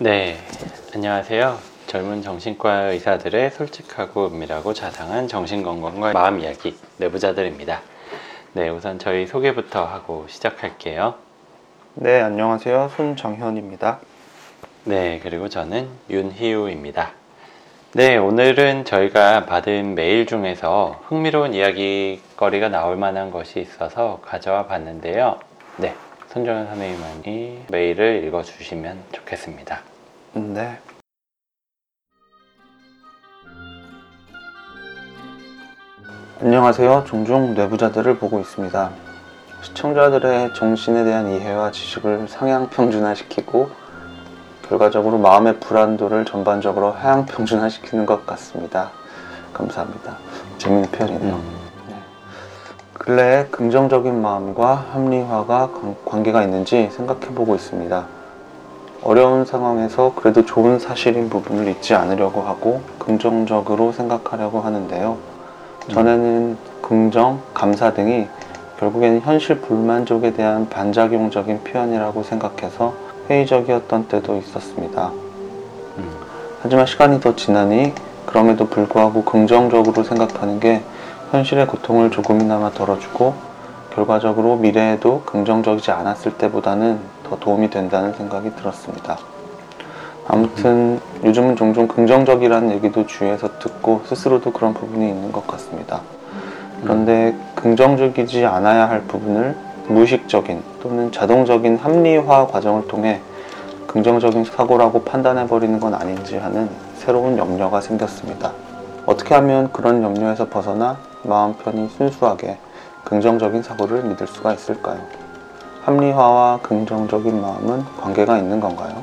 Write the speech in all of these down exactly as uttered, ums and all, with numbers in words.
네, 안녕하세요. 젊은 정신과 의사들의 솔직하고 은밀하고 자상한 정신건강과 마음 이야기 내부자들입니다. 네, 우선 저희 소개부터 하고 시작할게요. 네, 안녕하세요. 손정현입니다. 네, 그리고 저는 윤희우입니다. 네, 오늘은 저희가 받은 메일 중에서 흥미로운 이야기거리가 나올 만한 것이 있어서 가져와 봤는데요. 네, 손정현 선생님이 메일을 읽어주시면 좋겠습니다. 네. 안녕하세요. 종종 뇌부자들을 보고 있습니다. 시청자들의 정신에 대한 이해와 지식을 상향평준화시키고 결과적으로 마음의 불안도를 전반적으로 하향평준화시키는 것 같습니다. 감사합니다. 재밌는 표현이네요. 음. 네. 근래에 긍정적인 마음과 합리화가 관계가 있는지 생각해보고 있습니다. 어려운 상황에서 그래도 좋은 사실인 부분을 잊지 않으려고 하고 긍정적으로 생각하려고 하는데요. 전에는 긍정, 감사 등이 결국에는 현실 불만족에 대한 반작용적인 표현이라고 생각해서 회의적이었던 때도 있었습니다. 음. 하지만 시간이 더 지나니 그럼에도 불구하고 긍정적으로 생각하는 게 현실의 고통을 조금이나마 덜어주고 결과적으로 미래에도 긍정적이지 않았을 때보다는 더 도움이 된다는 생각이 들었습니다. 아무튼 요즘은 종종 긍정적이라는 얘기도 주위에서 듣고 스스로도 그런 부분이 있는 것 같습니다. 그런데 긍정적이지 않아야 할 부분을 무의식적인 또는 자동적인 합리화 과정을 통해 긍정적인 사고라고 판단해버리는 건 아닌지 하는 새로운 염려가 생겼습니다. 어떻게 하면 그런 염려에서 벗어나 마음 편히 순수하게 긍정적인 사고를 믿을 수가 있을까요? 합리화와 긍정적인 마음은 관계가 있는 건가요?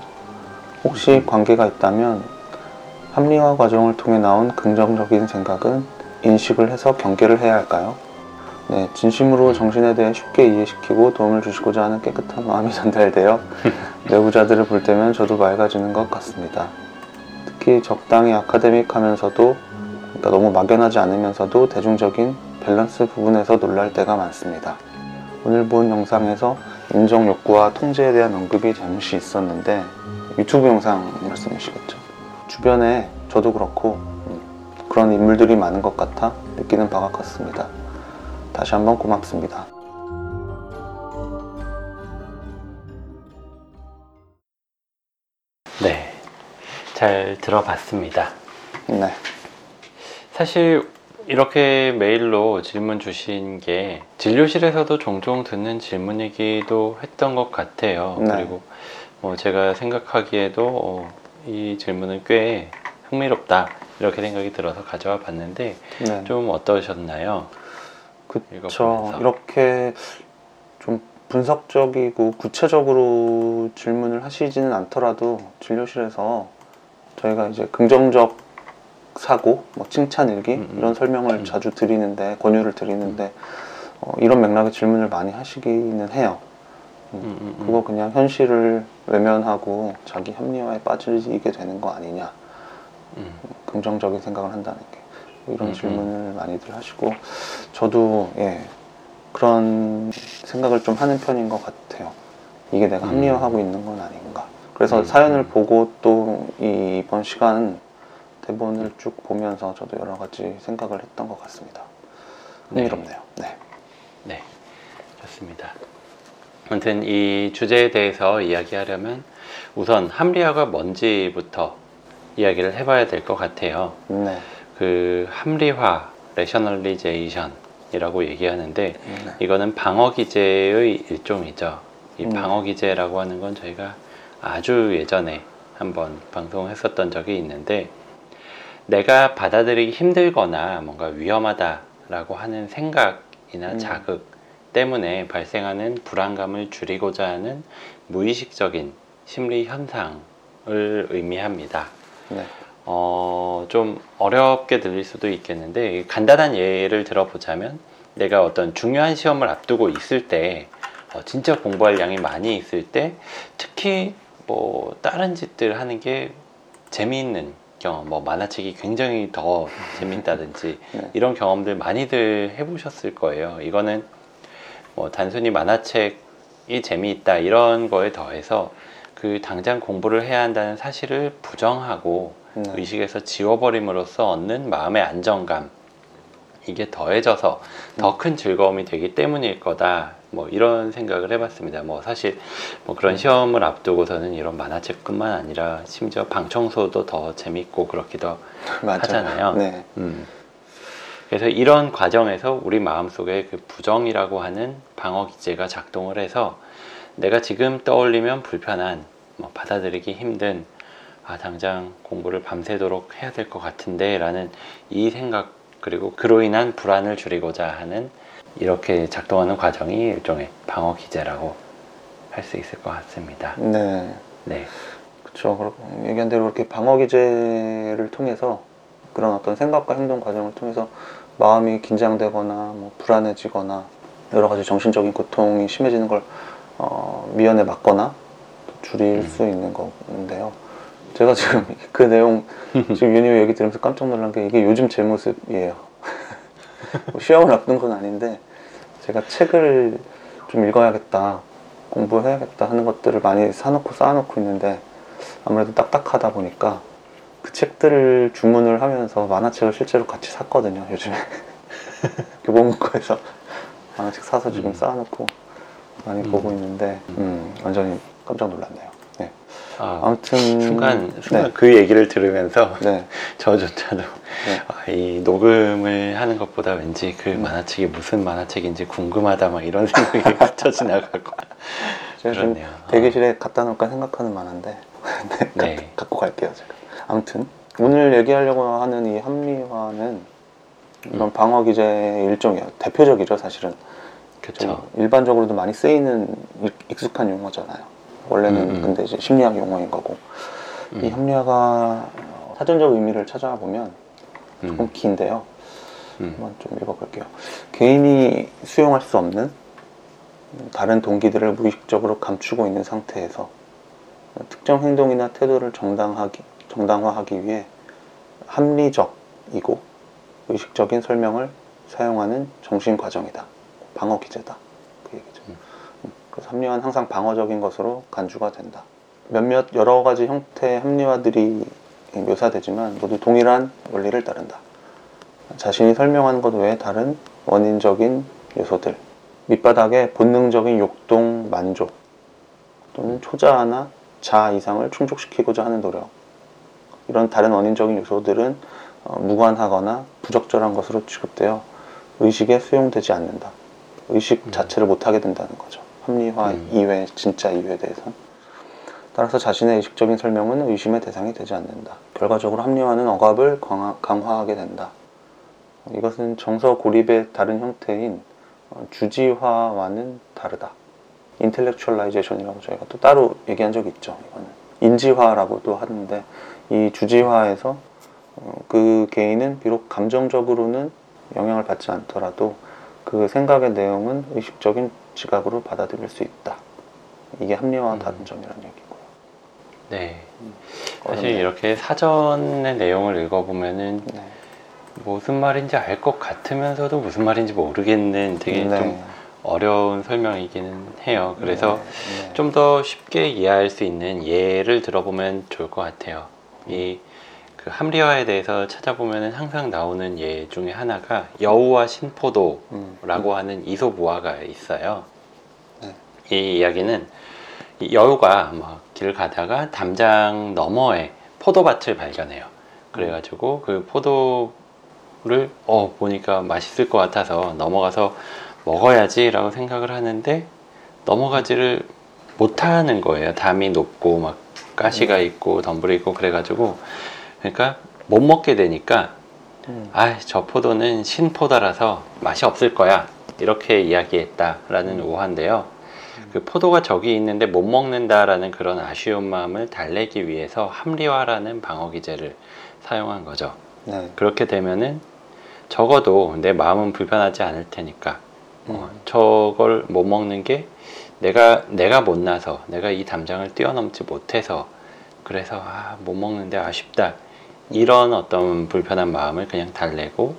혹시 관계가 있다면 합리화 과정을 통해 나온 긍정적인 생각은 인식을 해서 경계를 해야 할까요? 네, 진심으로 정신에 대해 쉽게 이해시키고 도움을 주시고자 하는 깨끗한 마음이 전달되어 뇌부자들을 볼 때면 저도 맑아지는 것 같습니다. 특히 적당히 아카데믹하면서도 그러니까 너무 막연하지 않으면서도 대중적인 밸런스 부분에서 놀랄 때가 많습니다. 오늘 본 영상에서 인정 욕구와 통제에 대한 언급이 잠시 있었는데 유튜브 영상 말씀이시겠죠. 주변에 저도 그렇고 그런 인물들이 많은 것 같아 느끼는 바가 컸습니다. 다시 한번 고맙습니다. 네, 잘 들어봤습니다. 네. 사실 이렇게 메일로 질문 주신 게 진료실에서도 종종 듣는 질문이기도 했던 것 같아요. 네. 그리고 뭐 제가 생각하기에도 어, 이 질문은 꽤 흥미롭다 이렇게 생각이 들어서 가져와 봤는데 네. 좀 어떠셨나요? 그렇죠. 이렇게 좀 분석적이고 구체적으로 질문을 하시지는 않더라도 진료실에서 저희가 이제 긍정적 사고, 뭐 칭찬일기 음, 이런 설명을 음. 자주 드리는데 권유를 드리는데 음. 어, 이런 맥락의 질문을 많이 하시기는 해요. 음, 음, 음. 그거 그냥 현실을 외면하고 자기 합리화에 빠지게 되는 거 아니냐. 음. 긍정적인 생각을 한다는 게 이런 음, 질문을 음. 많이들 하시고 저도 예, 그런 생각을 좀 하는 편인 것 같아요. 이게 내가 음. 합리화하고 있는 건 아닌가. 그래서 음, 사연을 음. 보고 또 이, 이번 시간 대본을 쭉 보면서 저도 여러 가지 생각을 했던 것 같습니다. 흥미롭네요. 네. 네, 좋습니다. 아무튼 이 주제에 대해서 이야기하려면 우선 합리화가 뭔지부터 이야기를 해봐야 될 것 같아요. 네. 그 합리화, 레셔널리제이션이라고 얘기하는데 네. 이거는 방어기제의 일종이죠. 이 방어기제라고 하는 건 저희가 아주 예전에 한번 방송했었던 적이 있는데 내가 받아들이기 힘들거나 뭔가 위험하다라고 하는 생각이나 음. 자극 때문에 발생하는 불안감을 줄이고자 하는 무의식적인 심리 현상을 의미합니다. 네. 어, 좀 어렵게 들릴 수도 있겠는데 간단한 예를 들어보자면 내가 어떤 중요한 시험을 앞두고 있을 때 어, 진짜 공부할 양이 많이 있을 때 특히 뭐 다른 짓들 하는 게 재미있는 경험, 뭐 만화책이 굉장히 더 재밌다든지 네. 이런 경험들 많이들 해보셨을 거예요. 이거는 뭐 단순히 만화책이 재미있다 이런 거에 더해서 그 당장 공부를 해야 한다는 사실을 부정하고 음. 의식에서 지워버림으로써 얻는 마음의 안정감, 이게 더해져서 더 큰 즐거움이 되기 때문일 거다, 뭐 이런 생각을 해봤습니다. 뭐 사실 뭐 그런 시험을 앞두고서는 이런 만화책뿐만 아니라 심지어 방청소도 더 재밌고 그렇기도 맞아요. 하잖아요. 네. 음. 그래서 이런 과정에서 우리 마음속에 그 부정이라고 하는 방어기제가 작동을 해서 내가 지금 떠올리면 불편한, 뭐 받아들이기 힘든, 아 당장 공부를 밤새도록 해야 될 것 같은데 라는 이 생각, 그리고 그로 인한 불안을 줄이고자 하는, 이렇게 작동하는 과정이 일종의 방어 기제라고 할 수 있을 것 같습니다. 네, 네, 그렇죠. 얘기한 대로 이렇게 방어 기제를 통해서 그런 어떤 생각과 행동 과정을 통해서 마음이 긴장되거나 뭐 불안해지거나 여러 가지 정신적인 고통이 심해지는 걸 어, 미연에 막거나 줄일 음. 수 있는 건데요. 제가 지금 그 내용 지금 윤희우 얘기 들으면서 깜짝 놀란 게 이게 요즘 제 모습이에요. 시험을 앞둔 건 아닌데 제가 책을 좀 읽어야겠다, 공부해야겠다 하는 것들을 많이 사놓고 쌓아놓고 있는데 아무래도 딱딱하다 보니까 그 책들을 주문을 하면서 만화책을 실제로 같이 샀거든요. 요즘에 교보문고에서 만화책 사서 지금 쌓아놓고 많이 음. 보고 있는데 음, 완전히 깜짝 놀랐네요. 네. 아, 아무튼 순간 순간 네. 그 얘기를 들으면서 네. 저조차도 네. 아, 이 녹음을 하는 것보다 왠지 그 음. 만화책이 무슨 만화책인지 궁금하다 막 이런 생각이 스쳐 지나가고 그렇네요. 대기실에 어. 갖다 놓을까 생각하는 만화인데 네, 네. 갖고 갈게요 제가. 아무튼 오늘 얘기하려고 하는 이 합리화는 이런 음. 방어 기제의 일종이에요. 대표적이죠 사실은. 그렇죠. 일반적으로도 많이 쓰이는 익숙한 용어잖아요. 원래는 음, 음. 근데 이제 심리학 용어인 거고 음. 이 합리화가 사전적 의미를 찾아보면 조금 음. 긴데요. 음. 한번 좀 읽어볼게요. 개인이 수용할 수 없는 다른 동기들을 무의식적으로 감추고 있는 상태에서 특정 행동이나 태도를 정당하기, 정당화하기 위해 합리적이고 의식적인 설명을 사용하는 정신 과정이다. 방어 기제다. 그 얘기죠. 음. 그래서 합리화는 항상 방어적인 것으로 간주가 된다. 몇몇 여러 가지 형태의 합리화들이 묘사되지만 모두 동일한 원리를 따른다. 자신이 설명한 것 외에 다른 원인적인 요소들, 밑바닥에 본능적인 욕동, 만족 또는 초자아나 자아 이상을 충족시키고자 하는 노력, 이런 다른 원인적인 요소들은 무관하거나 부적절한 것으로 취급되어 의식에 수용되지 않는다. 의식 자체를 못하게 된다는 거죠. 합리화 음. 이외, 진짜 이외에 대해서는. 따라서 자신의 의식적인 설명은 의심의 대상이 되지 않는다. 결과적으로 합리화는 억압을 강화, 강화하게 된다. 이것은 정서 고립의 다른 형태인 주지화와는 다르다. 인텔렉츄얼라이제이션이라고 저희가 또 따로 얘기한 적이 있죠. 이거는 인지화라고도 하는데, 이 주지화에서 그 개인은 비록 감정적으로는 영향을 받지 않더라도 그 생각의 내용은 의식적인 지각으로 받아들일 수 있다. 이게 합리화와 다른 음. 점이라는 얘기고요. 네. 음. 사실 이렇게 사전의 내용을 읽어보면은 네. 무슨 말인지 알 것 같으면서도 무슨 말인지 모르겠는 되게 네. 좀 어려운 설명이기는 해요. 그래서 네. 네. 좀 더 쉽게 이해할 수 있는 예를 들어보면 좋을 것 같아요. 이 그 합리화에 대해서 찾아보면은 항상 나오는 예 중에 하나가 여우와 신포도라고 음, 음. 하는 이솝우화가 있어요. 네. 이 이야기는 이 여우가 막 길 가다가 담장 너머에 포도밭을 발견해요. 그래가지고 그 포도를 어 보니까 맛있을 것 같아서 넘어가서 먹어야지라고 생각을 하는데 넘어가지를 못하는 거예요. 담이 높고 막 가시가 네. 있고 덤불이 있고 그래가지고. 그러니까 못 먹게 되니까 음. 아, 저 포도는 신포다라서 맛이 없을 거야 이렇게 이야기했다라는 음. 우화인데요. 음. 그 포도가 저기 있는데 못 먹는다라는 그런 아쉬운 마음을 달래기 위해서 합리화라는 방어 기제를 사용한 거죠. 네. 그렇게 되면은 적어도 내 마음은 불편하지 않을 테니까 음. 어, 저걸 못 먹는 게 내가 내가 못나서, 내가 이 담장을 뛰어넘지 못해서, 그래서 아, 못 먹는데 아쉽다, 이런 어떤 불편한 마음을 그냥 달래고,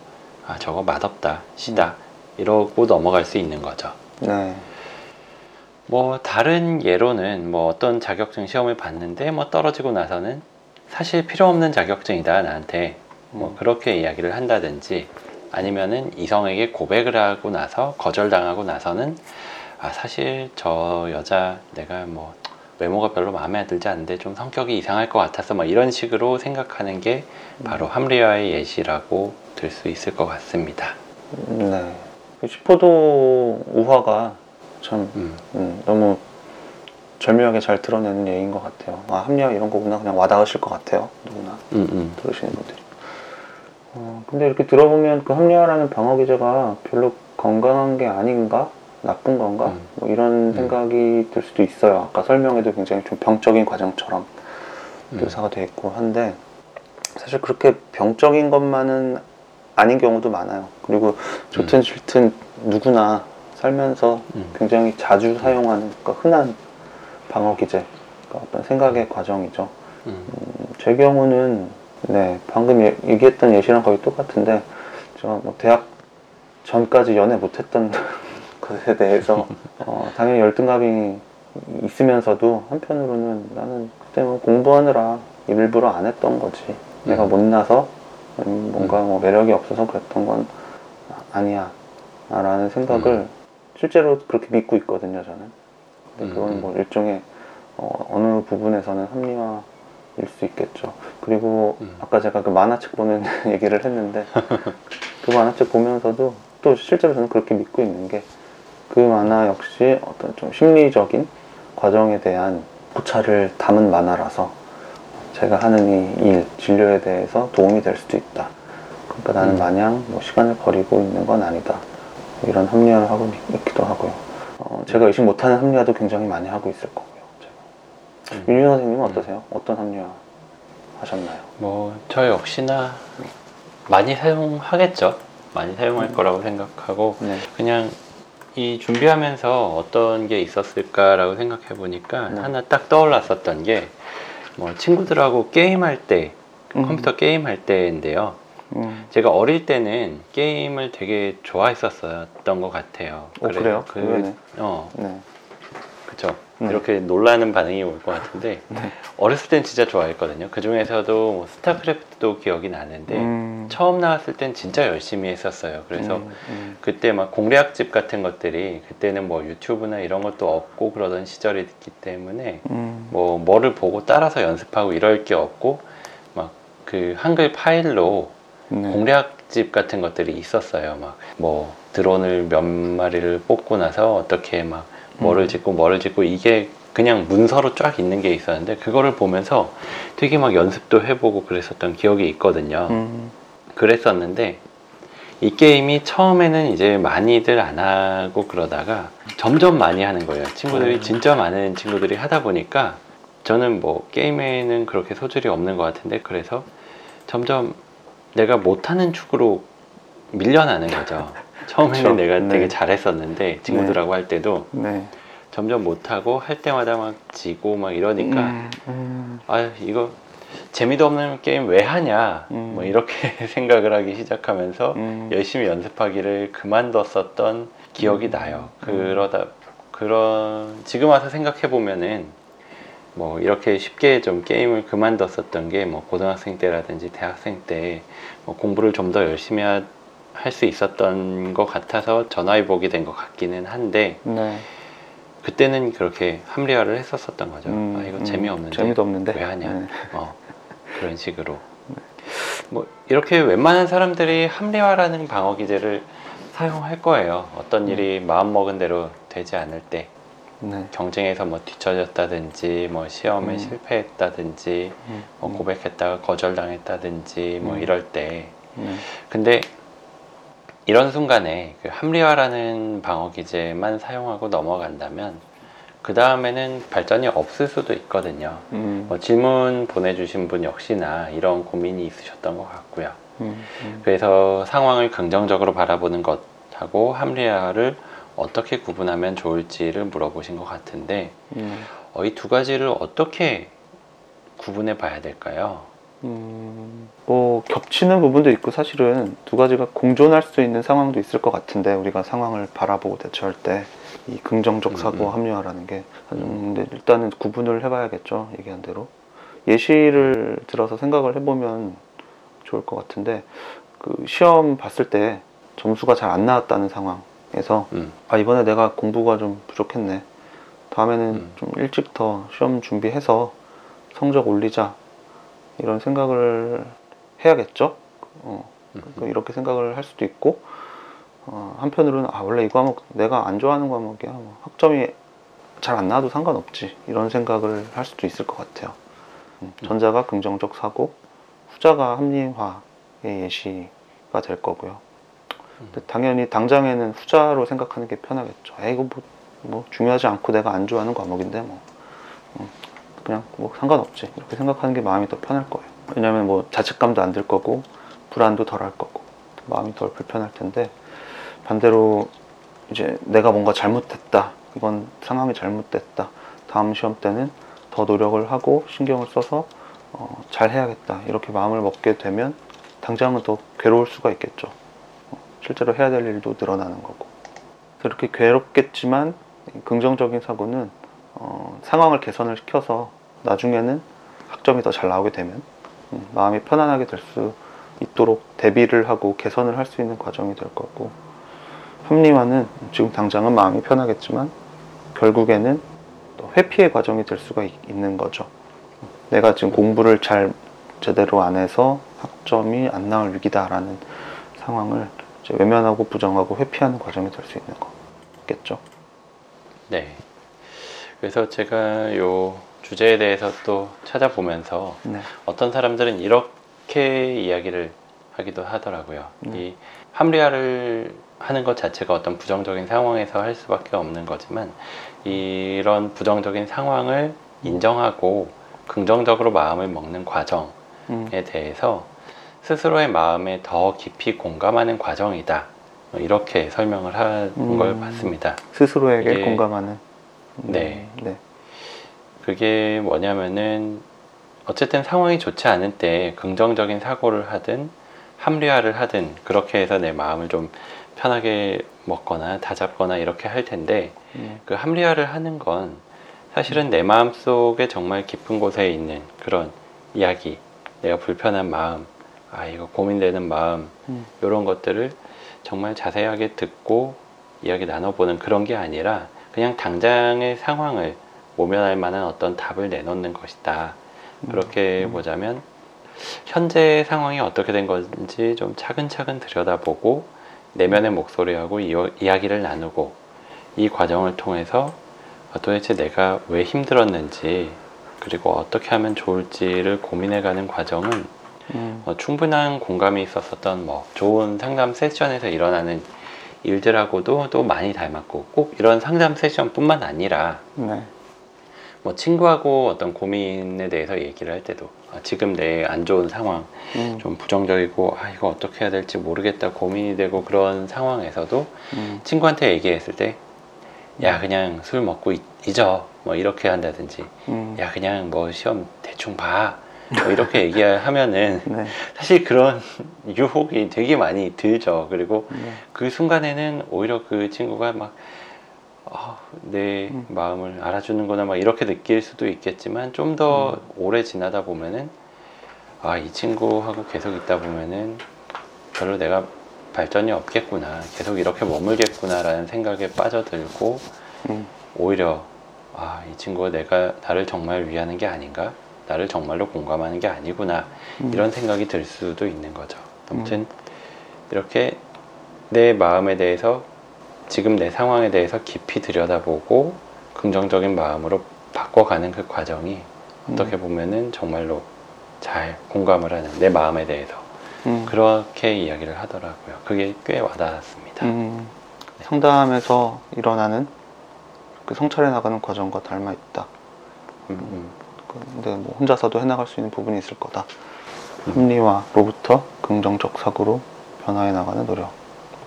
아 저거 맛없다, 시다 음. 이러고 넘어갈 수 있는 거죠. 네. 뭐 다른 예로는 뭐 어떤 자격증 시험을 봤는데 뭐 떨어지고 나서는 사실 필요 없는 자격증이다 나한테 뭐 그렇게 이야기를 한다든지, 아니면은 이성에게 고백을 하고 나서 거절당하고 나서는 아 사실 저 여자 내가 뭐 외모가 별로 마음에 들지 않는데 좀 성격이 이상할 것 같아서 막 이런 식으로 생각하는 게 바로 함리화의 예시라고 들 수 있을 것 같습니다. 네. 십포도 우화가 참 음. 음, 너무 절묘하게 잘 드러내는 예인 것 같아요. 아 합리화 이런 거구나 그냥 와닿으실 것 같아요. 누구나 음, 음. 들으시는 분들이. 어, 근데 이렇게 들어보면 그 합리화라는 방어 기제가 별로 건강한 게 아닌가? 나쁜 건가? 음. 뭐 이런 생각이 음. 들 수도 있어요. 아까 설명에도 굉장히 좀 병적인 과정처럼 묘사가 음. 돼 있고 한데 사실 그렇게 병적인 것만은 아닌 경우도 많아요. 그리고 좋든 음. 싫든 누구나 살면서 음. 굉장히 자주 사용하는 그러니까 흔한 방어 기제, 그러니까 어떤 생각의 과정이죠. 음. 음, 제 경우는 네 방금 예, 얘기했던 예시랑 거의 똑같은데 제가 뭐 대학 전까지 연애 못했던 것에 대해서 어, 당연히 열등감이 있으면서도 한편으로는 나는 그때 뭐 공부하느라 일부러 안 했던 거지. 음. 내가 못나서 음, 뭔가 음. 뭐 매력이 없어서 그랬던 건 아니야 라는 생각을 음. 실제로 그렇게 믿고 있거든요 저는. 근데 그건 뭐 일종의 어, 어느 부분에서는 합리화일 수 있겠죠. 그리고 음. 아까 제가 그 만화책 보는 얘기를 했는데 그 만화책 보면서도 또 실제로 저는 그렇게 믿고 있는 게 그 만화 역시 어떤 좀 심리적인 과정에 대한 고찰을 담은 만화라서 제가 하는 이 일, 진료에 대해서 도움이 될 수도 있다. 그러니까 나는 음. 마냥 뭐 시간을 버리고 있는 건 아니다. 이런 합리화를 하고 있기도 하고요. 어, 제가 의식 못하는 합리화도 굉장히 많이 하고 있을 거고요. 제가. 음. 윤희우 선생님은 어떠세요? 음. 어떤 합리화 하셨나요? 뭐 저 역시나 많이 사용하겠죠. 많이 사용할 음. 거라고 생각하고 네. 그냥 이 준비하면서 어떤 게 있었을까라고 생각해 보니까 음. 하나 딱 떠올랐었던 게 뭐 친구들하고 게임할 때 음. 컴퓨터 게임할 때인데요. 음. 제가 어릴 때는 게임을 되게 좋아했었던 것 같아요. 오, 그래요? 그, 의외네. 어, 네. 그렇죠. 음. 이렇게 놀라는 반응이 올 것 같은데 네. 어렸을 땐 진짜 좋아했거든요. 그 중에서도 뭐 스타크래프트도 기억이 나는데 음. 처음 나왔을 땐 진짜 열심히 했었어요. 그래서 음. 음. 그때 막 공략집 같은 것들이 그때는 뭐 유튜브나 이런 것도 없고 그러던 시절이기 때문에 음. 뭐 뭐를 보고 따라서 연습하고 이럴 게 없고 막 그 한글 파일로 네. 공략집 같은 것들이 있었어요. 막 뭐 드론을 몇 마리를 뽑고 나서 어떻게 막 뭐를 음. 짓고 뭐를 짓고 이게 그냥 문서로 쫙 있는 게 있었는데 그거를 보면서 되게 막 연습도 해보고 그랬었던 기억이 있거든요. 음. 그랬었는데 이 게임이 처음에는 이제 많이들 안 하고 그러다가 점점 많이 하는 거예요. 친구들이 진짜 많은 친구들이 하다 보니까 저는 뭐 게임에는 그렇게 소질이 없는 것 같은데 그래서 점점 내가 못하는 축으로 밀려나는 거죠. 처음에는 그렇죠. 내가 네. 되게 잘했었는데 친구들하고 네. 할 때도 네. 점점 못하고 할 때마다 막 지고 막 이러니까 음, 음. 아 이거 재미도 없는 게임 왜 하냐 음. 뭐 이렇게 생각을 하기 시작하면서 음. 열심히 연습하기를 그만뒀었던 기억이 음. 나요. 그러다 그런 지금 와서 생각해 보면은 뭐 이렇게 쉽게 좀 게임을 그만뒀었던 게 뭐 고등학생 때라든지 대학생 때 뭐 공부를 좀 더 열심히 할 수 있었던 것 같아서 전화위복이 된 것 같기는 한데 네. 그때는 그렇게 합리화를 했었었던 거죠. 음, 아 이거 재미없는데, 음, 재미도 없는데 왜 하냐 네. 어, 그런 식으로 네. 뭐 이렇게 웬만한 사람들이 합리화라는 방어 기제를 사용할 거예요. 어떤 일이 음. 마음먹은 대로 되지 않을 때 네. 경쟁에서 뭐 뒤처졌다든지 뭐 시험에 음. 실패했다든지 음. 뭐 고백했다가 거절당했다든지 음. 뭐 이럴 때 음. 근데 이런 순간에 그 합리화라는 방어 기제만 사용하고 넘어간다면 그 다음에는 발전이 없을 수도 있거든요. 음. 뭐 질문 보내주신 분 역시나 이런 고민이 있으셨던 것 같고요. 음. 음. 그래서 상황을 긍정적으로 바라보는 것하고 합리화를 어떻게 구분하면 좋을지를 물어보신 것 같은데 음. 어, 이 두 가지를 어떻게 구분해 봐야 될까요? 음, 뭐 겹치는 부분도 있고 사실은 두 가지가 공존할 수 있는 상황도 있을 것 같은데 우리가 상황을 바라보고 대처할 때 이 긍정적 사고 음. 합리화라는 게 근데 음. 일단은 구분을 해봐야겠죠. 얘기한 대로 예시를 들어서 생각을 해보면 좋을 것 같은데, 그 시험 봤을 때 점수가 잘 안 나왔다는 상황에서 음. 아 이번에 내가 공부가 좀 부족했네, 다음에는 음. 좀 일찍 더 시험 준비해서 성적 올리자, 이런 생각을 해야겠죠. 어. 그러니까 이렇게 생각을 할 수도 있고, 어, 한편으로는 아 원래 이 과목 내가 안 좋아하는 과목이야, 뭐 학점이 잘 안 나와도 상관없지, 이런 생각을 할 수도 있을 것 같아요. 음. 전자가 긍정적 사고, 후자가 합리화의 예시가 될 거고요. 음. 근데 당연히 당장에는 후자로 생각하는 게 편하겠죠. 에이 이거 뭐, 뭐 중요하지 않고 내가 안 좋아하는 과목인데 뭐 음, 그냥 뭐 상관없지, 이렇게 생각하는 게 마음이 더 편할 거예요. 왜냐면 뭐 자책감도 안 들 거고 불안도 덜 할 거고 마음이 덜 불편할 텐데, 반대로 이제 내가 뭔가 잘못했다, 이건 상황이 잘못됐다, 다음 시험 때는 더 노력을 하고 신경을 써서 어, 잘 해야겠다, 이렇게 마음을 먹게 되면 당장은 더 괴로울 수가 있겠죠. 어, 실제로 해야 될 일도 늘어나는 거고, 그렇게 괴롭겠지만 긍정적인 사고는 어, 상황을 개선을 시켜서 나중에는 학점이 더 잘 나오게 되면 음, 마음이 편안하게 될 수 있도록 대비를 하고 개선을 할 수 있는 과정이 될 거고, 합리화는 지금 당장은 마음이 편하겠지만 결국에는 또 회피의 과정이 될 수가 있, 있는 거죠. 내가 지금 공부를 잘 제대로 안 해서 학점이 안 나올 위기다라는 상황을 이제 외면하고 부정하고 회피하는 과정이 될 수 있는 거겠죠. 네. 그래서 제가 요 주제에 대해서 또 찾아보면서 네. 어떤 사람들은 이렇게 이야기를 하기도 하더라고요. 네. 이 합리화를 하는 것 자체가 어떤 부정적인 상황에서 할 수밖에 없는 거지만, 이런 부정적인 상황을 인정하고 긍정적으로 마음을 먹는 과정에 음. 대해서 스스로의 마음에 더 깊이 공감하는 과정이다, 이렇게 설명을 하는 음. 걸 봤습니다. 스스로에게 이게, 공감하는 음. 네. 네. 그게 뭐냐면은 어쨌든 상황이 좋지 않을 때 긍정적인 사고를 하든 합리화를 하든 그렇게 해서 내 마음을 좀 편하게 먹거나 다잡거나 이렇게 할 텐데, 네. 그 합리화를 하는 건 사실은 내 마음 속에 정말 깊은 곳에 있는 그런 이야기, 내가 불편한 마음, 아 이거 고민되는 마음, 음. 이런 것들을 정말 자세하게 듣고 이야기 나눠보는 그런 게 아니라 그냥 당장의 상황을 모면할 만한 어떤 답을 내놓는 것이다. 음. 그렇게 음. 보자면 현재 상황이 어떻게 된 건지 좀 차근차근 들여다보고 내면의 목소리하고 이어, 이야기를 나누고, 이 과정을 통해서 도대체 내가 왜 힘들었는지 그리고 어떻게 하면 좋을지를 고민해가는 과정은 음. 어, 충분한 공감이 있었던 뭐 좋은 상담 세션에서 일어나는 일들하고도 또 많이 닮았고, 꼭 이런 상담 세션뿐만 아니라 네. 뭐 친구하고 어떤 고민에 대해서 얘기를 할 때도 아, 지금 내 안 좋은 상황 음. 좀 부정적이고 아 이거 어떻게 해야 될지 모르겠다 고민이 되고, 그런 상황에서도 음. 친구한테 얘기했을 때 야 그냥 술 먹고 잊어 뭐 이렇게 한다든지 음. 야 그냥 뭐 시험 대충 봐 뭐 이렇게 얘기하면은 네. 사실 그런 유혹이 되게 많이 들죠. 그리고 네. 그 순간에는 오히려 그 친구가 막 어, 내 음. 마음을 알아주는구나 막 이렇게 느낄 수도 있겠지만, 좀 더 음. 오래 지나다 보면은 아 이 친구하고 계속 있다 보면은 별로 내가 발전이 없겠구나, 계속 이렇게 머물겠구나라는 생각에 빠져들고 음. 오히려 아, 이 친구가 내가 나를 정말 위하는 게 아닌가, 나를 정말로 공감하는 게 아니구나 음. 이런 생각이 들 수도 있는 거죠. 아무튼 음. 이렇게 내 마음에 대해서, 지금 내 상황에 대해서 깊이 들여다보고 긍정적인 마음으로 바꿔가는 그 과정이 음. 어떻게 보면은 정말로 잘 공감을 하는 내 마음에 대해서 음. 그렇게 이야기를 하더라고요. 그게 꽤 와닿았습니다. 음, 네. 상담에서 일어나는 그 성찰해 나가는 과정과 닮아 있다. 음, 음. 근데 뭐 혼자서도 해나갈 수 있는 부분이 있을 거다. 음. 합리화로부터 긍정적 사고로 변화해 나가는 노력,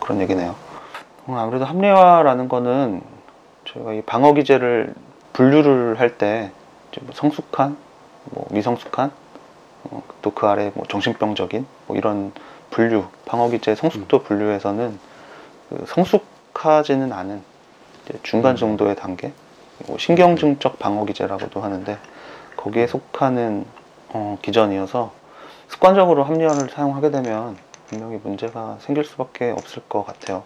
그런 얘기네요. 음, 아무래도 합리화라는 거는 저희가 이 방어 기제를 분류를 할 때 뭐 성숙한, 뭐 미성숙한, 어, 또 그 아래 뭐 정신병적인 뭐 이런 분류, 방어기제 성숙도 분류에서는 그 성숙하지는 않은 중간 정도의 단계, 신경증적 방어기제라고도 하는데 거기에 속하는 어, 기전이어서 습관적으로 합리화를 사용하게 되면 분명히 문제가 생길 수밖에 없을 것 같아요.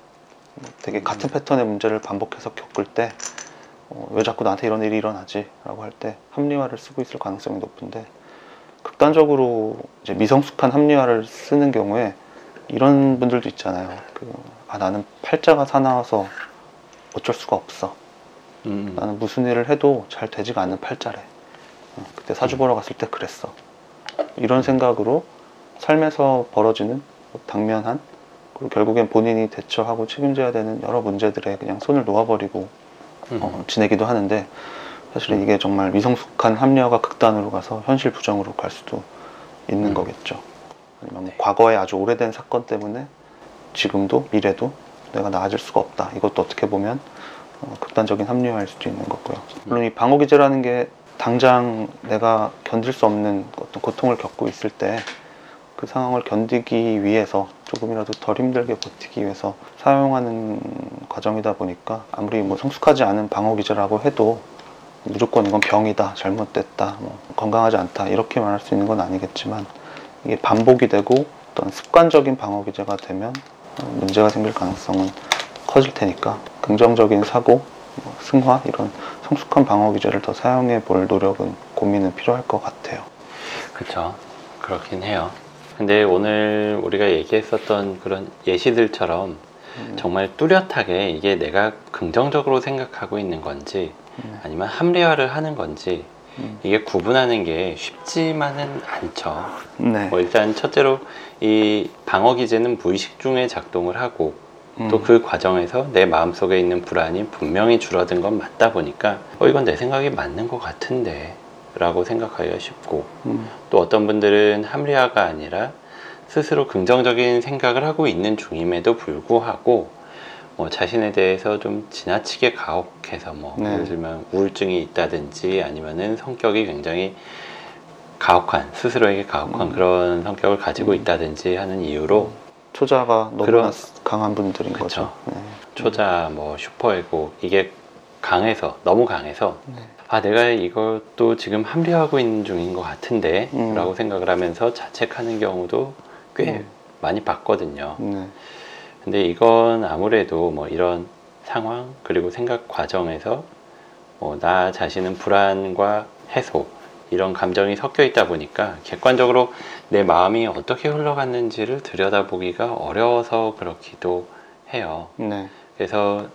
되게 음. 같은 패턴의 문제를 반복해서 겪을 때 어, 왜 자꾸 나한테 이런 일이 일어나지? 라고 할 때 합리화를 쓰고 있을 가능성이 높은데, 극단적으로 이제 미성숙한 합리화를 쓰는 경우에 이런 분들도 있잖아요. 그, 아, 나는 팔자가 사나워서 어쩔 수가 없어. 음. 나는 무슨 일을 해도 잘 되지가 않는 팔자래. 어, 그때 사주 보러 갔을 때 그랬어. 이런 생각으로 삶에서 벌어지는 당면한, 그리고 결국엔 본인이 대처하고 책임져야 되는 여러 문제들에 그냥 손을 놓아버리고 음. 어, 지내기도 하는데, 사실은 이게 정말 미성숙한 합리화가 극단으로 가서 현실 부정으로 갈 수도 있는 음. 거겠죠. 아니면 네. 과거에 아주 오래된 사건 때문에 지금도 미래도 내가 나아질 수가 없다. 이것도 어떻게 보면 어, 극단적인 합리화일 수도 있는 거고요. 물론 이 방어기제라는 게 당장 내가 견딜 수 없는 어떤 고통을 겪고 있을 때 그 상황을 견디기 위해서, 조금이라도 덜 힘들게 버티기 위해서 사용하는 과정이다 보니까, 아무리 뭐 성숙하지 않은 방어기제라고 해도 무조건 이건 병이다, 잘못됐다, 뭐 건강하지 않다 이렇게 말할 수 있는 건 아니겠지만, 이게 반복이 되고 어떤 습관적인 방어기제가 되면 문제가 생길 가능성은 커질 테니까, 긍정적인 사고, 승화, 이런 성숙한 방어기제를 더 사용해 볼 노력은, 고민은 필요할 것 같아요. 그렇죠. 그렇긴 해요. 근데 오늘 우리가 얘기했었던 그런 예시들처럼 음. 정말 뚜렷하게 이게 내가 긍정적으로 생각하고 있는 건지 음. 아니면 합리화를 하는 건지 음. 이게 구분하는 게 쉽지만은 않죠. 네. 뭐 일단 첫째로 이 방어기제는 무의식 중에 작동을 하고 음. 또 그 과정에서 내 마음속에 있는 불안이 분명히 줄어든 건 맞다 보니까 어 이건 내 생각이 맞는 것 같은데 라고 생각하기가 쉽고, 음. 또 어떤 분들은 합리화가 아니라 스스로 긍정적인 생각을 하고 있는 중임에도 불구하고 뭐 자신에 대해서 좀 지나치게 가혹해서 뭐 네. 예를 들면 우울증이 있다든지 아니면은 성격이 굉장히 가혹한, 스스로에게 가혹한 음. 그런 성격을 가지고 음. 있다든지 하는 이유로 초자가 너무나 그런, 강한 분들인 그쵸. 거죠. 네. 초자, 뭐 슈퍼에고 이게 강해서, 너무 강해서 네. 아 내가 이것도 지금 합리화하고 있는 중인 것 같은데 음. 라고 생각을 하면서 자책하는 경우도 꽤 음. 많이 봤거든요. 네. 근데 이건 아무래도 뭐 이런 상황 그리고 생각 과정에서 뭐 나 자신은 불안과 해소 이런 감정이 섞여 있다 보니까 객관적으로 내 마음이 어떻게 흘러갔는지를 들여다보기가 어려워서 그렇기도 해요. 네. 그래서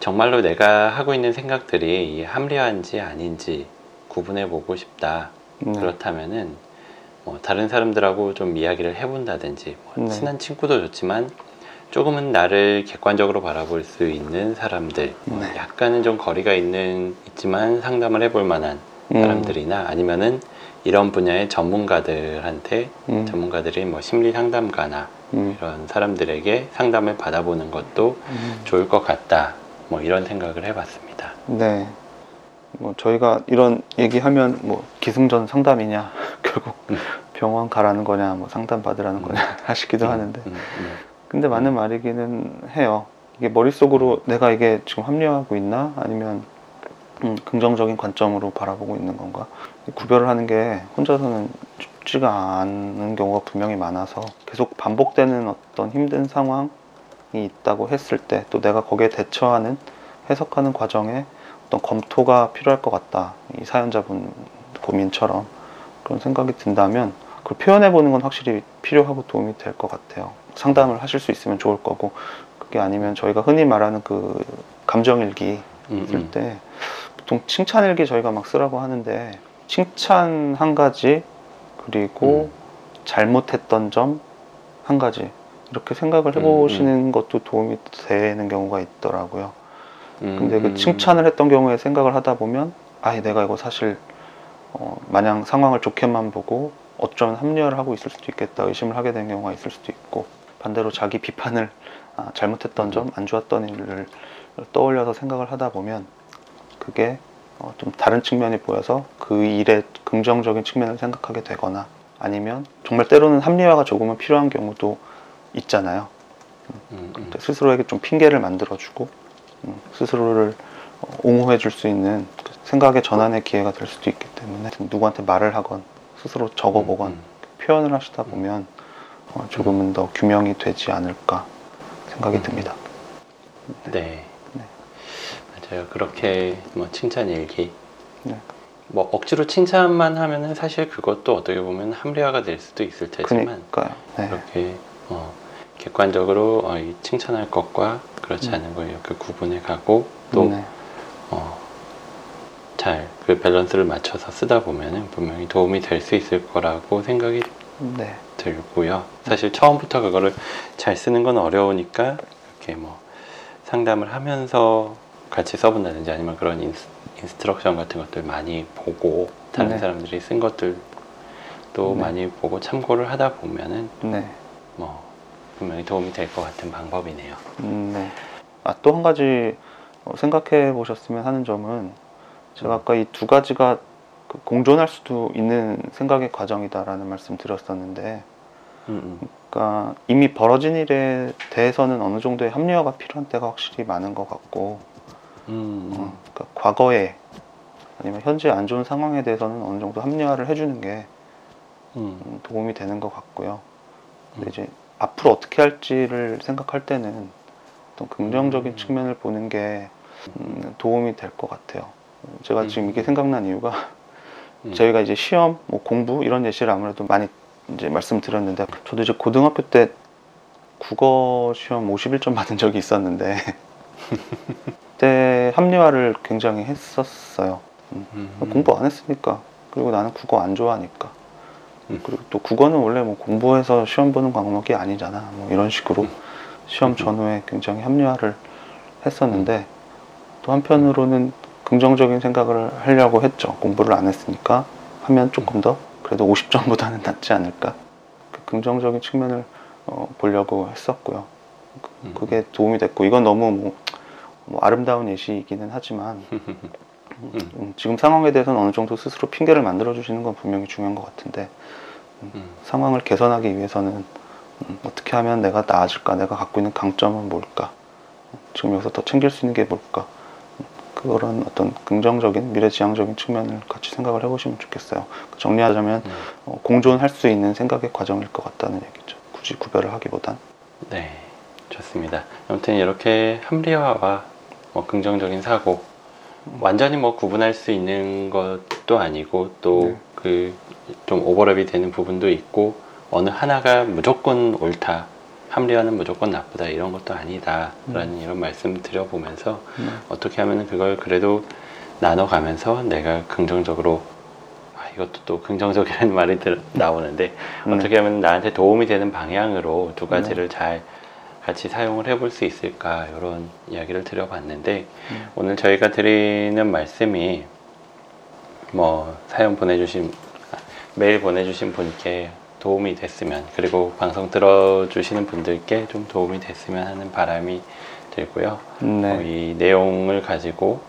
정말로 내가 하고 있는 생각들이 합리화인지 아닌지 구분해 보고 싶다. 네. 그렇다면은 뭐 다른 사람들하고 좀 이야기를 해본다든지 뭐 네. 친한 친구도 좋지만 조금은 나를 객관적으로 바라볼 수 있는 사람들, 네. 약간은 좀 거리가 있는 있지만 상담을 해볼 만한 사람들이나 아니면은 이런 분야의 전문가들한테 음. 전문가들이 뭐 심리 상담가나 음. 이런 사람들에게 상담을 받아보는 것도 음. 좋을 것 같다. 뭐 이런 생각을 해봤습니다. 네. 뭐 저희가 이런 얘기하면 뭐 기승전 상담이냐, 결국 음. 병원 가라는 거냐, 뭐 상담 받으라는 음. 거냐 하시기도 음. 하는데, 음. 음. 근데 맞는 말이기는 해요. 이게 머릿속으로 내가 이게 지금 합리화하고 있나, 아니면 음, 긍정적인 관점으로 바라보고 있는 건가, 구별을 하는 게 혼자서는 쉽지가 않은 경우가 분명히 많아서, 계속 반복되는 어떤 힘든 상황이 있다고 했을 때 또 내가 거기에 대처하는, 해석하는 과정에 어떤 검토가 필요할 것 같다, 이 사연자분 고민처럼 그런 생각이 든다면 그걸 표현해 보는 건 확실히 필요하고 도움이 될 것 같아요. 상담을 하실 수 있으면 좋을 거고, 그게 아니면 저희가 흔히 말하는 그 감정일기 쓸 때 보통 칭찬일기 저희가 막 쓰라고 하는데, 칭찬 한 가지, 그리고 음. 잘못했던 점 한 가지, 이렇게 생각을 해보시는 음, 음. 것도 도움이 되는 경우가 있더라고요. 음, 근데 그 칭찬을 했던 경우에 생각을 하다 보면, 아 내가 이거 사실 어, 마냥 상황을 좋게만 보고 어쩌면 합리화를 하고 있을 수도 있겠다 의심을 하게 된 경우가 있을 수도 있고, 반대로 자기 비판을, 아, 잘못했던 점, 안 좋았던 일을 떠올려서 생각을 하다 보면 그게 어, 좀 다른 측면이 보여서 그 일의 긍정적인 측면을 생각하게 되거나, 아니면 정말 때로는 합리화가 조금은 필요한 경우도 있잖아요. 음, 음. 스스로에게 좀 핑계를 만들어주고 음, 스스로를 옹호해 줄 수 있는 생각의 전환의 기회가 될 수도 있기 때문에 누구한테 말을 하건 스스로 적어보건 음. 표현을 하시다 보면 조금은 더 규명이 되지 않을까 생각이 음. 듭니다. 네. 네. 맞아요. 그렇게 뭐 칭찬 일기 네. 뭐 억지로 칭찬만 하면은 사실 그것도 어떻게 보면 합리화가 될 수도 있을 테지만 네. 이렇게 어 객관적으로 어 이 칭찬할 것과 그렇지 음. 않은 걸 이렇게 구분해 가고 또 네. 어 잘 그 밸런스를 맞춰서 쓰다 보면은 분명히 도움이 될 수 있을 거라고 생각이 네. 들고요. 사실 처음부터 그거를 잘 쓰는 건 어려우니까 이렇게 뭐 상담을 하면서 같이 써본다든지 아니면 그런 인스, 인스트럭션 같은 것들 많이 보고 다른 네. 사람들이 쓴 것들도 네. 많이 보고 참고를 하다 보면은 네. 뭐 분명히 도움이 될 것 같은 방법이네요. 음, 네. 아, 또 한 가지 생각해 보셨으면 하는 점은 제가 아까 이 두 가지가 공존할 수도 있는 생각의 과정이다라는 말씀 드렸었는데 음, 음. 그러니까 이미 벌어진 일에 대해서는 어느 정도의 합리화가 필요한 때가 확실히 많은 것 같고 음, 음. 어, 그러니까 과거에 아니면 현재 안 좋은 상황에 대해서는 어느 정도 합리화를 해주는 게 음. 도움이 되는 것 같고요. 근데 음. 이제 앞으로 어떻게 할지를 생각할 때는 어떤 긍정적인 음. 측면을 보는 게 음, 도움이 될 것 같아요. 제가 음. 지금 이게 생각난 이유가 음. 저희가 이제 시험, 뭐 공부 이런 예시를 아무래도 많이 이제 말씀드렸는데 저도 이제 고등학교 때 국어 시험 오십일 점 받은 적이 있었는데 그때 합리화를 굉장히 했었어요. 음. 음. 공부 안 했으니까 그리고 나는 국어 안 좋아하니까 음. 그리고 또 국어는 원래 뭐 공부해서 시험 보는 과목이 아니잖아. 뭐 이런 식으로 음. 시험 전후에 굉장히 합리화를 했었는데 음. 또 한편으로는 긍정적인 생각을 하려고 했죠. 공부를 안 했으니까 하면 조금 더 그래도 오십 점보다는 낫지 않을까. 그 긍정적인 측면을 어, 보려고 했었고요. 그, 그게 도움이 됐고 이건 너무 뭐, 뭐 아름다운 예시이기는 하지만 음, 지금 상황에 대해서는 어느 정도 스스로 핑계를 만들어주시는 건 분명히 중요한 것 같은데 음, 음. 상황을 개선하기 위해서는 음, 어떻게 하면 내가 나아질까? 내가 갖고 있는 강점은 뭘까? 지금 여기서 더 챙길 수 있는 게 뭘까? 그런 어떤 긍정적인 미래지향적인 측면을 같이 생각을 해보시면 좋겠어요. 정리하자면 음. 어, 공존할 수 있는 생각의 과정일 것 같다는 얘기죠. 굳이 구별을 하기보단. 네, 좋습니다. 아무튼 이렇게 합리화와 뭐 긍정적인 사고 음. 완전히 뭐 구분할 수 있는 것도 아니고 또 그 좀 네. 오버랩이 되는 부분도 있고 어느 하나가 무조건 옳다. 합리화는 무조건 나쁘다 이런 것도 아니다 라는 음. 이런 말씀 드려보면서 음. 어떻게 하면 그걸 그래도 나눠가면서 내가 긍정적으로 아, 이것도 또 긍정적이라는 말이 들, 나오는데 음. 어떻게 하면 나한테 도움이 되는 방향으로 두 가지를 음. 잘 같이 사용을 해볼 수 있을까 이런 이야기를 드려봤는데 음. 오늘 저희가 드리는 말씀이 뭐 사연 보내주신 메일 보내주신 분께 도움이 됐으면 그리고 방송 들어주시는 분들께 좀 도움이 됐으면 하는 바람이 들고요. 네. 어, 이 내용을 가지고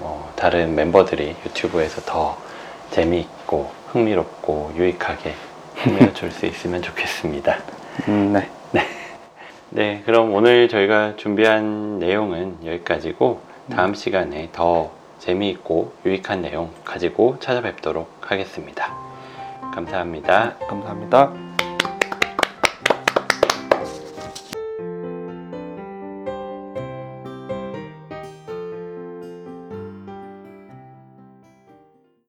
어, 다른 멤버들이 유튜브에서 더 재미있고 흥미롭고 유익하게 흥미를 줄 수 있으면 좋겠습니다. 음, 네. 네. 네, 그럼 오늘 저희가 준비한 내용은 여기까지고 다음 음. 시간에 더 재미있고 유익한 내용 가지고 찾아뵙도록 하겠습니다. 감사합니다. 감사합니다.